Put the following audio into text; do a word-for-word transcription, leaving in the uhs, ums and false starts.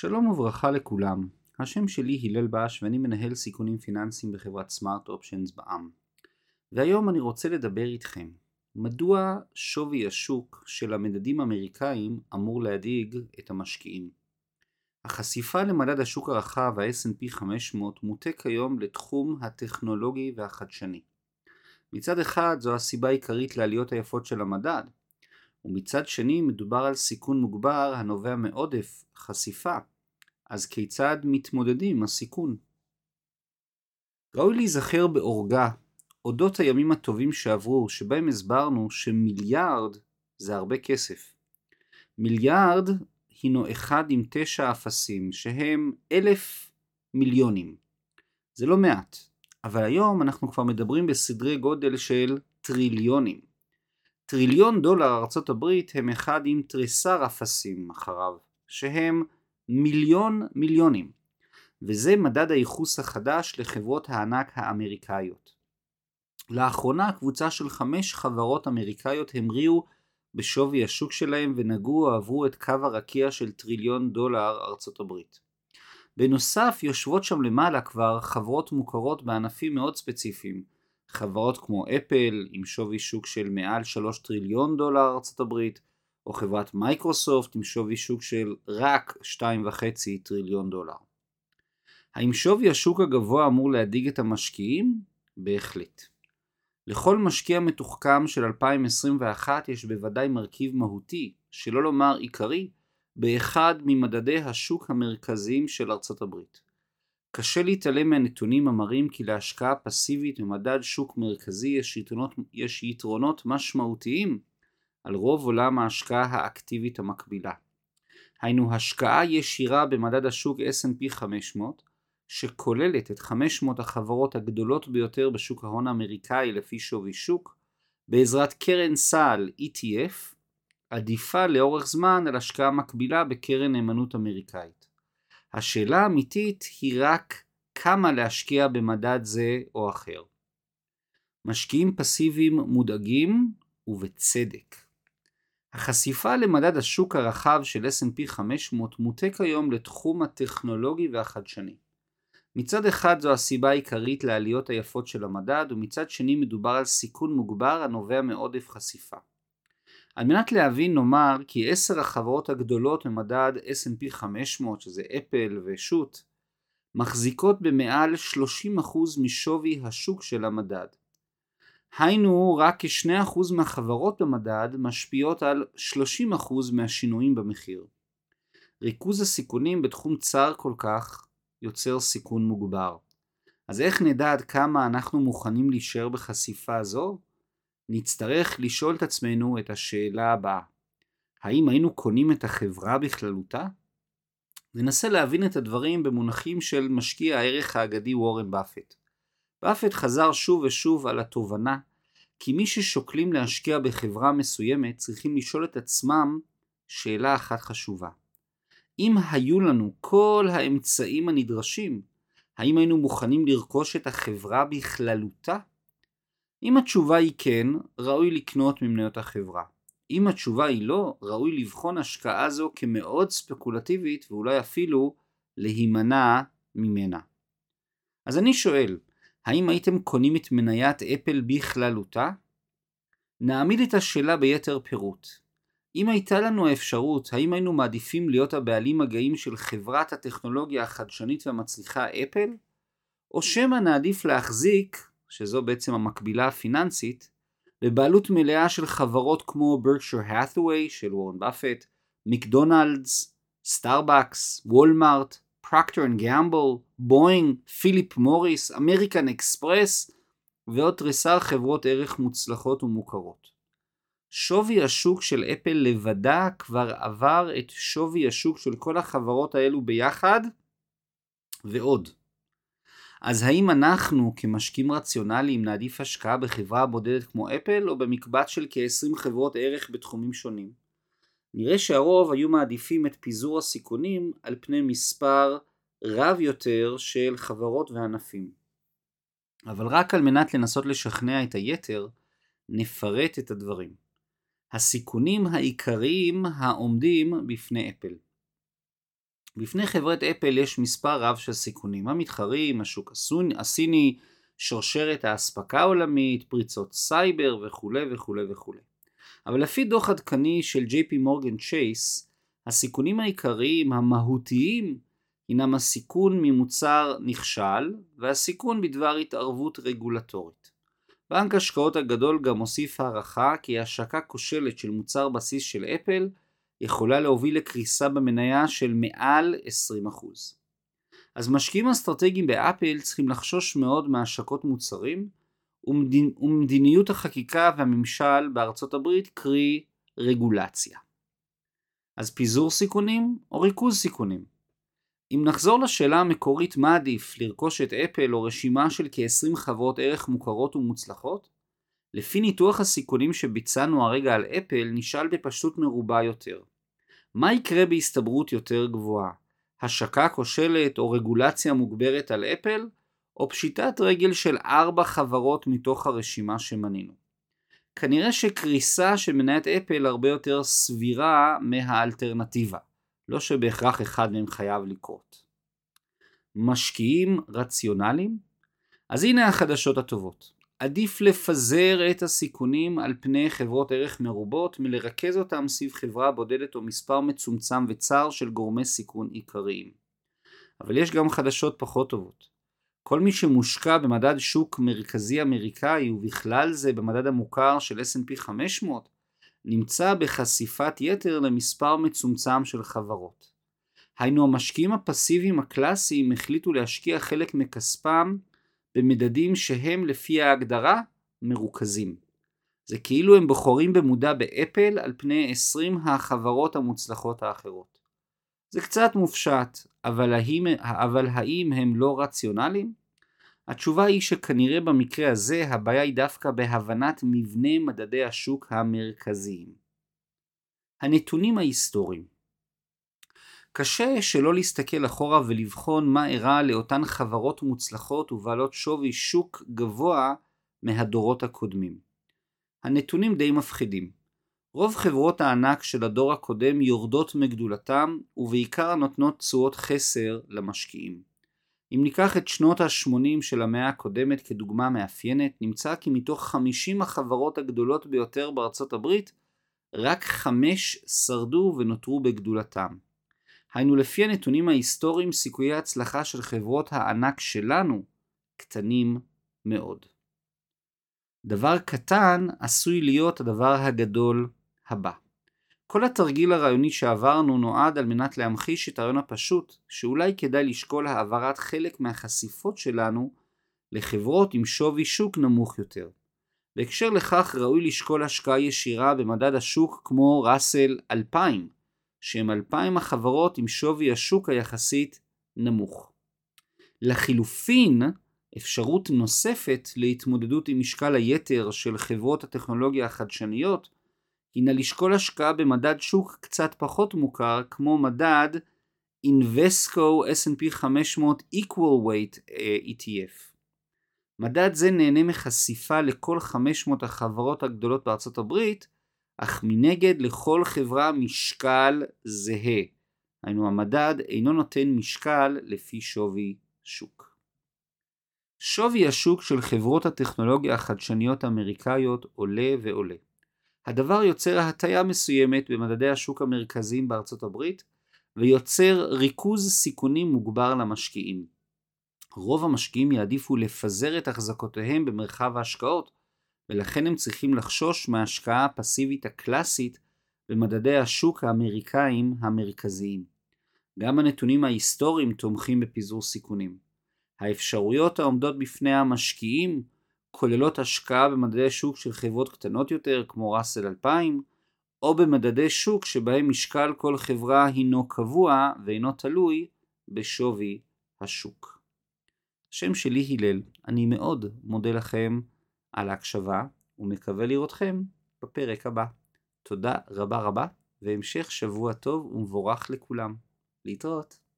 שלום וברכה לכולם, השם שלי הלל בש ואני מנהל סיכונים פיננסיים בחברת סמארט אופשנס בע"מ. והיום אני רוצה לדבר איתכם, מדוע שווי השוק של המדדים האמריקאים אמור להדאיג את המשקיעים. החשיפה למדד השוק הרחב, ה-אס אנד פי חמש מאות, מוטה כיום לתחום הטכנולוגי והחדשני. מצד אחד זו הסיבה העיקרית לעליות היפות של המדד, ומצד שני מדובר על סיכון מוגבר הנובע מעודף חשיפה, אז כיצד מתמודדים עם הסיכון? ראוי להיזכר באורגה, אודות הימים הטובים שעברו, שבהם הסברנו שמיליארד זה הרבה כסף. מיליארד הינו אחד עם תשע אפסים, שהם אלף מיליונים. זה לא מעט, אבל היום אנחנו כבר מדברים בסדרי גודל של טריליונים. טריליון דולר ארצות הברית הם אחד עם תריסר אפסים אחריו, שהם מיליון מיליונים, וזה מדד הייחוס החדש לחברות הענק האמריקאיות. לאחרונה קבוצה של חמש חברות אמריקאיות המריאו בשווי השוק שלהם ונגעו או עברו את קו הרקיע של טריליון דולר ארצות הברית. בנוסף יושבות שם למעלה כבר חברות מוכרות בענפים מאוד ספציפיים, חברות כמו אפל עם שווי שוק של מעל שלושה טריליון דולר ארצות הברית, או חברת מייקרוסופט עם שווי שוק של רק שניים וחצי טריליון דולר. האם שווי השוק הגבוה אמור להדאיג את המשקיעים? בהחלט. לכל משקיע מתוחכם של אלפיים עשרים ואחת יש בוודאי מרכיב מהותי, שלא לומר עיקרי, באחד ממדדי השוק המרכזיים של ארצות הברית. קשה להתעלם מהנתונים המראים כי להשקעה פסיבית במדד שוק מרכזי יש יתרונות, יש יתרונות משמעותיים על רוב עולם ההשקעה האקטיבית המקבילה. היינו השקעה ישירה במדד השוק אס אנד פי חמש מאות, שכוללת את חמש מאות החברות הגדולות ביותר בשוק ההון האמריקאי לפי שווי שוק, בעזרת קרן סל אי טי אף, עדיפה לאורך זמן על השקעה מקבילה בקרן נאמנות אמריקאית. השאלה האמיתית היא רק כמה להשקיע במדד זה או אחר. משקיעים פסיביים מודאגים ובצדק. החשיפה למדד השוק הרחב של אס אנד פי חמש מאות מוטה כיום לתחום הטכנולוגי והחדשני. מצד אחד זו הסיבה העיקרית לעליות היפות של המדד, ומצד שני מדובר על סיכון מוגבר הנובע מעודף חשיפה. על מנת להבין נאמר כי עשר החברות הגדולות במדד אס אנד פי חמש מאות, שזה אפל ושוט, מחזיקות במעל שלושים אחוז משווי השוק של המדד. היינו רק כ-שני אחוז מהחברות במדד משפיעות על שלושים אחוז מהשינויים במחיר. ריכוז הסיכונים בתחום צר כל כך יוצר סיכון מוגבר. אז איך נדע עד כמה אנחנו מוכנים להישאר בחשיפה הזו? נצטרך לשאול את עצמנו את השאלה הבאה. האם היינו קונים את החברה בכללותה? ננסה להבין את הדברים במונחים של משקיע הערך האגדי וורן באפט. באפט חזר שוב ושוב על התובנה, כי מי ששוקלים להשקיע בחברה מסוימת צריכים לשאול את עצמם שאלה אחת חשובה. אם היו לנו כל האמצעים הנדרשים, האם היינו מוכנים לרכוש את החברה בכללותה? אם התשובה היא כן, ראוי לקנות ממניות החברה. אם התשובה היא לא, ראוי לבחון השקעה זו כמאוד ספקולטיבית ואולי אפילו להימנע ממנה. אז אני שואל, האם הייתם קונים את מניית אפל בכללותה? נעמיד את השאלה ביתר פירוט. אם הייתה לנו האפשרות, האם היינו מעדיפים להיות הבעלים הגאים של חברת הטכנולוגיה החדשנית והמצליחה אפל? או שמא נעדיף להחזיק, שזו בעצם המקבילה הפיננסית, בבעלות מלאה של חברות כמו Berkshire Hathaway של וורן באפט, McDonald's, Starbucks, Walmart, Procter and Gamble, Boeing, פיליפ מוריס, American Express, ועוד תריסר חברות ערך מוצלחות ומוכרות. שווי השוק של אפל לבדה כבר עבר את שווי השוק של כל החברות האלו ביחד, ועוד. אז האם אנחנו כמשקיעים רציונליים נעדיף השקעה בחברה בודדת כמו אפל או במקבץ של כ-עשרים חברות ערך בתחומים שונים? נראה שהרוב היו מעדיפים את פיזור הסיכונים על פני מספר רב יותר של חברות וענפים. אבל רק על מנת לנסות לשכנע את היתר, נפרט את הדברים. הסיכונים העיקריים העומדים בפני אפל. בפני חברת אפל יש מספר רב של סיכונים, המתחרים, השוק הסיני, שרשרת ההספקה העולמית, פריצות סייבר וכו' וכו' וכו'. אבל לפי דוח עדכני של ג'יי פי מורגן צ'ייס, הסיכונים העיקריים, המהותיים, הינם הסיכון ממוצר נכשל והסיכון בדבר התערבות רגולטורית. בנק השקעות הגדול גם הוסיף הערכה כי השקה כושלת של מוצר בסיס של אפל יכולה להוביל לקריסה במניה של מעל עשרים אחוז. אז משקיעים אסטרטגיים באפל צריכים לחשוש מאוד מהשקות מוצרים ומדינ... ומדיניות החקיקה והממשל בארצות הברית, קרי רגולציה. אז פיזור סיכונים או ריכוז סיכונים? אם נחזור לשאלה המקורית מה עדיף, לרכוש את אפל או רשימה של כ-עשרים חברות ערך מוכרות ומוצלחות, לפי ניתוח הסיכונים שביצענו הרגע על אפל נשאל בפשטות מרובה יותר. מה יקרה בהסתברות יותר גבוהה? השקה כושלת או רגולציה מוגברת על אפל, או פשיטת רגל של ארבע חברות מתוך הרשימה שמנינו. כנראה שקריסה של מניית אפל הרבה יותר סבירה מהאלטרנטיבה, לא שבהכרח אחד מהם חייב לקרות. משקיעים רציונליים? אז הנה החדשות הטובות. עדיף לפזר את הסיכונים על פני חברות ערך מרובות מלרכז אותם סביב חברה בודדת או מספר מצומצם וצר של גורמי סיכון עיקריים. אבל יש גם חדשות פחות טובות. כל מי שמושקע במדד שוק מרכזי אמריקאי ובכלל זה במדד המוכר של אס אנד פי חמש מאות נמצא בחשיפת יתר למספר מצומצם של חברות. היינו המשקיעים הפסיביים הקלאסיים החליטו להשקיע חלק מכספם במדדים שהם לפי ההגדרה מרוכזים. זה כאילו הם בוחרים במודע באפל על פני עשרים החברות המוצלחות האחרות. זה קצת מופשט, אבל האם, אבל האם הם לא רציונליים? התשובה היא שכנראה במקרה הזה הבעיה היא דווקא בהבנת מבנה מדדי השוק המרכזיים. הנתונים ההיסטוריים. קשה שלא להסתכל אחורה ולבחון מה אירע לאותן חברות מוצלחות ובעלות שווי שוק גבוה מהדורות הקודמים. הנתונים די מפחידים. רוב חברות הענק של הדור הקודם יורדות מגדולתם ובעיקר נותנות תשואות חסר למשקיעים. אם ניקח את שנות ה-שמונים של המאה הקודמת כדוגמה מאפיינת, נמצא כי מתוך חמישים החברות הגדולות ביותר בארצות הברית, רק חמש שרדו ונותרו בגדולתם. היינו לפי הנתונים ההיסטוריים סיכויי ההצלחה של חברות הענק שלנו קטנים מאוד. דבר קטן עשוי להיות הדבר הגדול הבא. כל התרגיל הרעיוני שעברנו נועד על מנת להמחיש את הרעיון הפשוט, שאולי כדאי לשקול העברת חלק מהחשיפות שלנו לחברות עם שווי שוק נמוך יותר. בהקשר לכך ראוי לשקול השקעה ישירה במדד השוק כמו ראסל אלפיים, שהם אלפיים החברות עם שווי השוק היחסית נמוך. לחילופין, אפשרות נוספת להתמודדות עם משקל היתר של חברות הטכנולוגיה החדשניות, הינה לשקול השקעה במדד שוק קצת פחות מוכר, כמו מדד Invesco אס אנד פי חמש מאות Equal Weight E T F. מדד זה נהנה מחשיפה לכל חמש מאות החברות הגדולות בארצות הברית, אך מנגד לכל חברה משקל זהה. היינו המדד אינו נותן משקל לפי שווי שוק. שווי השוק של חברות הטכנולוגיה החדשניות האמריקאיות עולה ועולה. הדבר יוצר הטיה מסוימת במדדי השוק המרכזיים בארצות הברית, ויוצר ריכוז סיכונים מוגבר למשקיעים. רוב המשקיעים יעדיפו לפזר את החזקותיהם במרחב ההשקעות, ולכן הם צריכים לחשוש מההשקעה הפסיבית הקלאסית במדדי השוק האמריקאים המרכזיים. גם הנתונים ההיסטוריים תומכים בפיזור סיכונים. האפשרויות העומדות בפני המשקיעים כוללות השקעה במדדי שוק של חברות קטנות יותר כמו ראסל אלפיים, או במדדי שוק שבהם משקל כל חברה הינו קבוע ואינו תלוי בשווי השוק. השם שלי הלל, אני מאוד מודה לכם על ההקשבה ומקווה לראותכם בפרק הבא. תודה רבה רבה והמשך שבוע טוב ומבורך לכולם. להתראות.